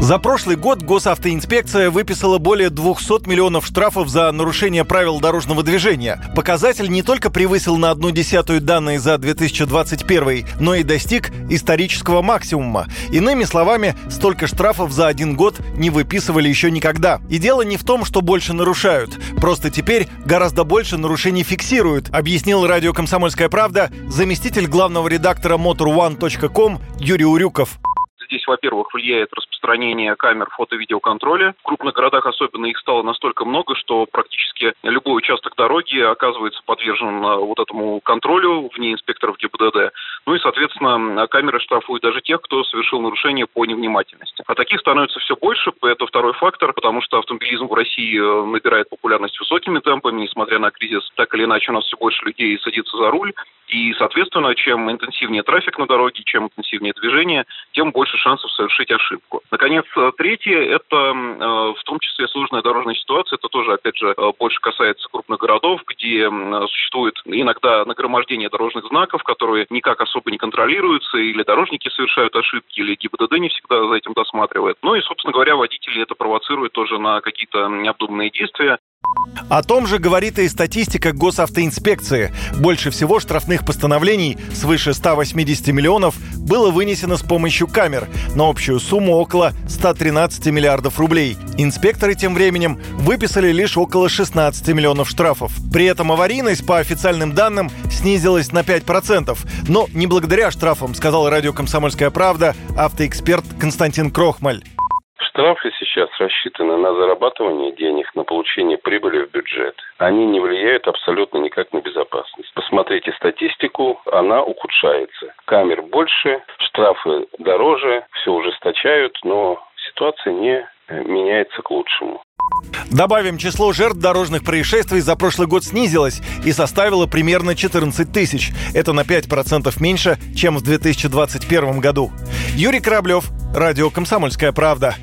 За прошлый год госавтоинспекция выписала более 200 миллионов штрафов за нарушение правил дорожного движения. Показатель не только превысил на 0,1 данные за 2021, но и достиг исторического максимума. Иными словами, столько штрафов за один год не выписывали еще никогда. И дело не в том, что больше нарушают. Просто теперь гораздо больше нарушений фиксируют, объяснил радио «Комсомольская правда» заместитель главного редактора motorone.com Юрий Урюков. Здесь, во-первых, влияет распространение камер фото-видеоконтроля. В крупных городах особенно их стало настолько много, что практически любой участок дороги оказывается подвержен вот этому контролю вне инспекторов ГИБДД. Ну и, соответственно, камеры штрафуют даже тех, кто совершил нарушение по невнимательности. А таких становится все больше, это второй фактор, потому что автомобилизм в России набирает популярность высокими темпами, несмотря на кризис. Так или иначе, у нас все больше людей садится за руль. И, соответственно, чем интенсивнее трафик на дороге, чем интенсивнее движение, тем больше шансов совершить ошибку. Наконец, третье, это в том числе сложная дорожная ситуация. Это тоже, опять же, больше касается крупных городов, где существует иногда нагромождение дорожных знаков, которые никак особо не контролируются, или дорожники совершают ошибки, или ГИБДД не всегда за этим досматривает. Ну и, собственно говоря, водители это провоцируют тоже на какие-то необдуманные действия. О том же говорит и статистика госавтоинспекции. Больше всего штрафных постановлений, свыше 180 миллионов, было вынесено с помощью камер, на общую сумму около 113 миллиардов рублей. Инспекторы тем временем выписали лишь около 16 миллионов штрафов. При этом аварийность, по официальным данным, снизилась на 5%. Но не благодаря штрафам, сказал радио «Комсомольская правда» автоэксперт Константин Крохмаль. Штрафы сейчас рассчитаны на зарабатывание денег, на получение прибыли в бюджет. Они не влияют абсолютно никак на безопасность. Посмотрите статистику, она ухудшается. Камер больше, штрафы дороже, все ужесточают, но ситуация не меняется к лучшему. Добавим, число жертв дорожных происшествий за прошлый год снизилось и составило примерно 14 тысяч. Это на 5% меньше, чем в 2021 году. Юрий Кораблев, радио «Комсомольская правда».